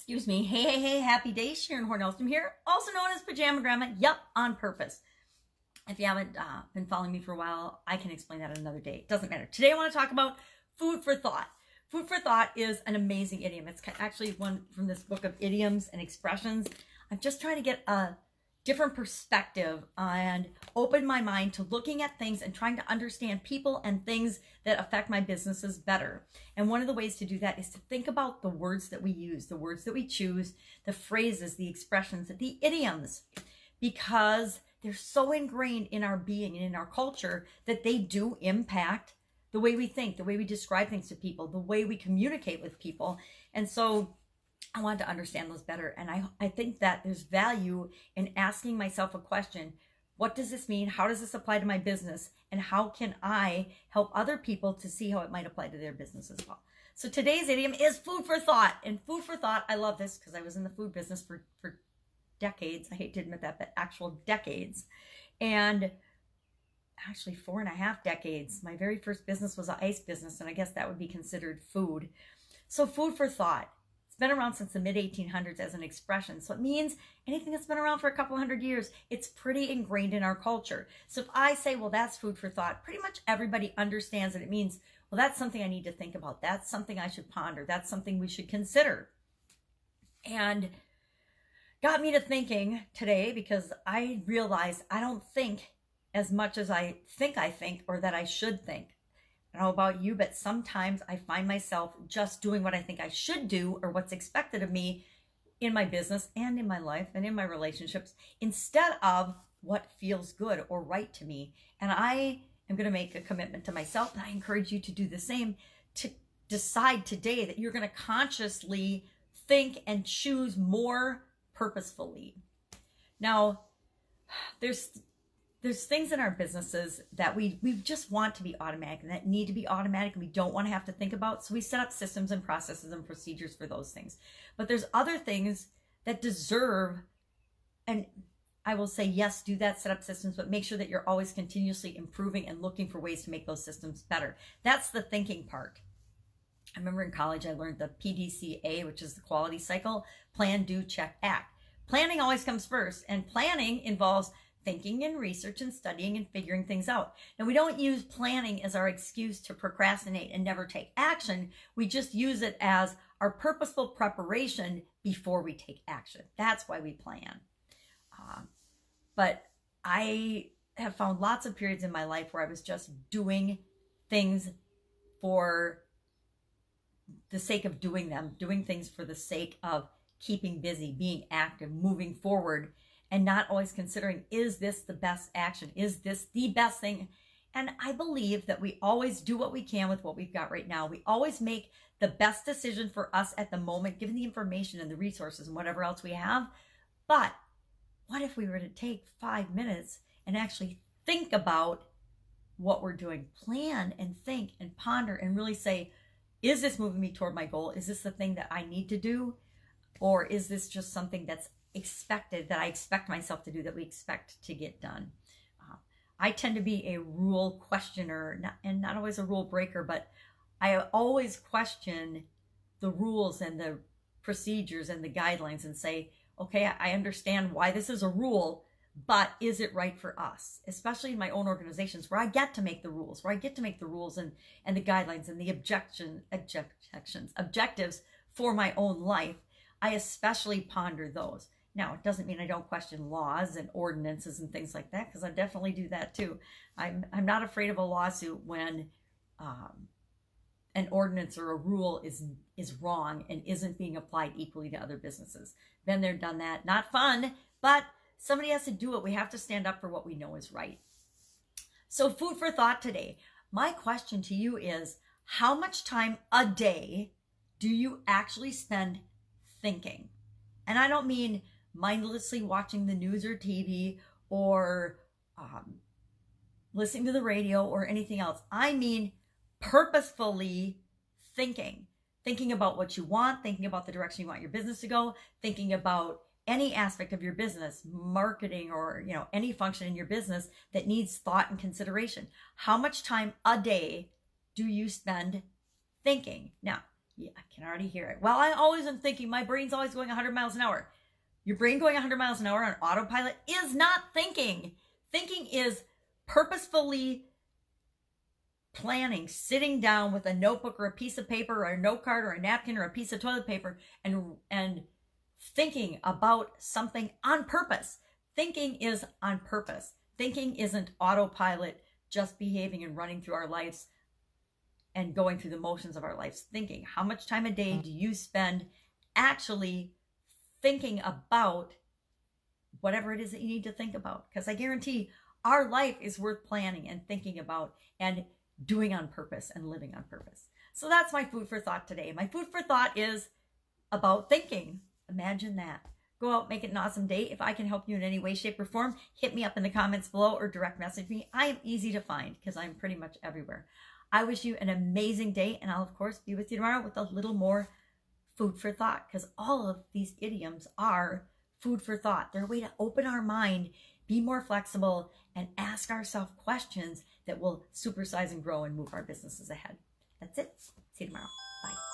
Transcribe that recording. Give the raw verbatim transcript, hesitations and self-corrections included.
Excuse me. Hey, hey, hey, happy day. Sharon Horn-Elstom here, also known as Pajama Grandma. Yup, on purpose. If you haven't uh, been following me for a while, I can explain that another day. It doesn't matter. Today I want to talk about food for thought. Food for thought is an amazing idiom. It's actually one from this book of idioms and expressions. I'm just trying to get a different perspective and open my mind to looking at things and trying to understand people and things that affect my businesses better. And one of the ways to do that is to think about the words that we use, the words that we choose, the phrases, the expressions, the idioms, because they're so ingrained in our being and in our culture that they do impact the way we think, the way we describe things to people, the way we communicate with people. And so I wanted to understand those better. And I, I think that there's value in asking myself a question. What does this mean? How does this apply to my business? And how can I help other people to see how it might apply to their business as well? So today's idiom is food for thought. And food for thought, I love this because I was in the food business for, for decades. I hate to admit that, but actual decades. And actually four and a half decades. My very first business was an ice business, and I guess that would be considered food. So food for thought. Been around since the mid eighteen hundreds as an expression. So it means anything that's been around for a couple hundred years, it's pretty ingrained in our culture. So if I say, well, that's food for thought, pretty much everybody understands that it means, well, that's something I need to think about. That's something I should ponder. That's something we should consider. And got me to thinking today because I realized I don't think as much as I think I think or that I should think. I don't know about you, but sometimes I find myself just doing what I think I should do or what's expected of me in my business and in my life and in my relationships instead of what feels good or right to me. And I am going to make a commitment to myself, and I encourage you to do the same, to decide today that you're going to consciously think and choose more purposefully. Now, there's There's things in our businesses that we, we just want to be automatic and that need to be automatic and we don't want to have to think about. So we set up systems and processes and procedures for those things. But there's other things that deserve, and I will say, yes, do that, set up systems, but make sure that you're always continuously improving and looking for ways to make those systems better. That's the thinking part. I remember in college, I learned the P D C A, which is the quality cycle, plan, do, check, act. Planning always comes first, and planning involves thinking and research and studying and figuring things out. Now, we don't use planning as our excuse to procrastinate and never take action. We just use it as our purposeful preparation before we take action. That's why we plan. Um, but I have found lots of periods in my life where I was just doing things for the sake of doing them, doing things for the sake of keeping busy, being active, moving forward, and not always considering, is this the best action? Is this the best thing? And I believe that we always do what we can with what we've got right now. We always make the best decision for us at the moment, given the information and the resources and whatever else we have. But what if we were to take five minutes and actually think about what we're doing, plan and think and ponder and really say, is this moving me toward my goal? Is this the thing that I need to do? Or is this just something that's expected, that I expect myself to do, that we expect to get done? Uh, I tend to be a rule questioner, not, and not always a rule breaker, but I always question the rules and the procedures and the guidelines and say, okay, I understand why this is a rule, but is it right for us? Especially in my own organizations where I get to make the rules, where I get to make the rules and, and the guidelines and the objection, objections, objectives for my own life. I especially ponder those. Now, it doesn't mean I don't question laws and ordinances and things like that, because I definitely do that too. I'm, I'm not afraid of a lawsuit when um, an ordinance or a rule is, is wrong and isn't being applied equally to other businesses. Been there, done that. Not fun, but somebody has to do it. We have to stand up for what we know is right. So food for thought today. My question to you is, how much time a day do you actually spend thinking? And I don't mean mindlessly watching the news or T V or um, listening to the radio or anything else. I mean purposefully thinking, thinking about what you want, thinking about the direction you want your business to go, thinking about any aspect of your business, marketing or, you know, any function in your business that needs thought and consideration. How much time a day do you spend thinking? Now, Yeah, I can already hear it. Well, I always am thinking, my brain's always going one hundred miles an hour. Your brain going one hundred miles an hour on autopilot is not thinking. Thinking is purposefully planning, sitting down with a notebook or a piece of paper or a note card or a napkin or a piece of toilet paper and and thinking about something on purpose. Thinking is on purpose. Thinking isn't autopilot, just behaving and running through our lives and going through the motions of our lives. Thinking. How much time a day do you spend actually thinking about whatever it is that you need to think about? Because I guarantee our life is worth planning and thinking about and doing on purpose and living on purpose. So that's my food for thought today. My food for thought is about thinking. Imagine that. Go out, make it an awesome day. If I can help you in any way, shape, or form, hit me up in the comments below or direct message me. I am easy to find because I'm pretty much everywhere. I wish you an amazing day, and I'll, of course, be with you tomorrow with a little more food for thought, because all of these idioms are food for thought. They're a way to open our mind, be more flexible, and ask ourselves questions that will supersize and grow and move our businesses ahead. That's it. See you tomorrow. Bye.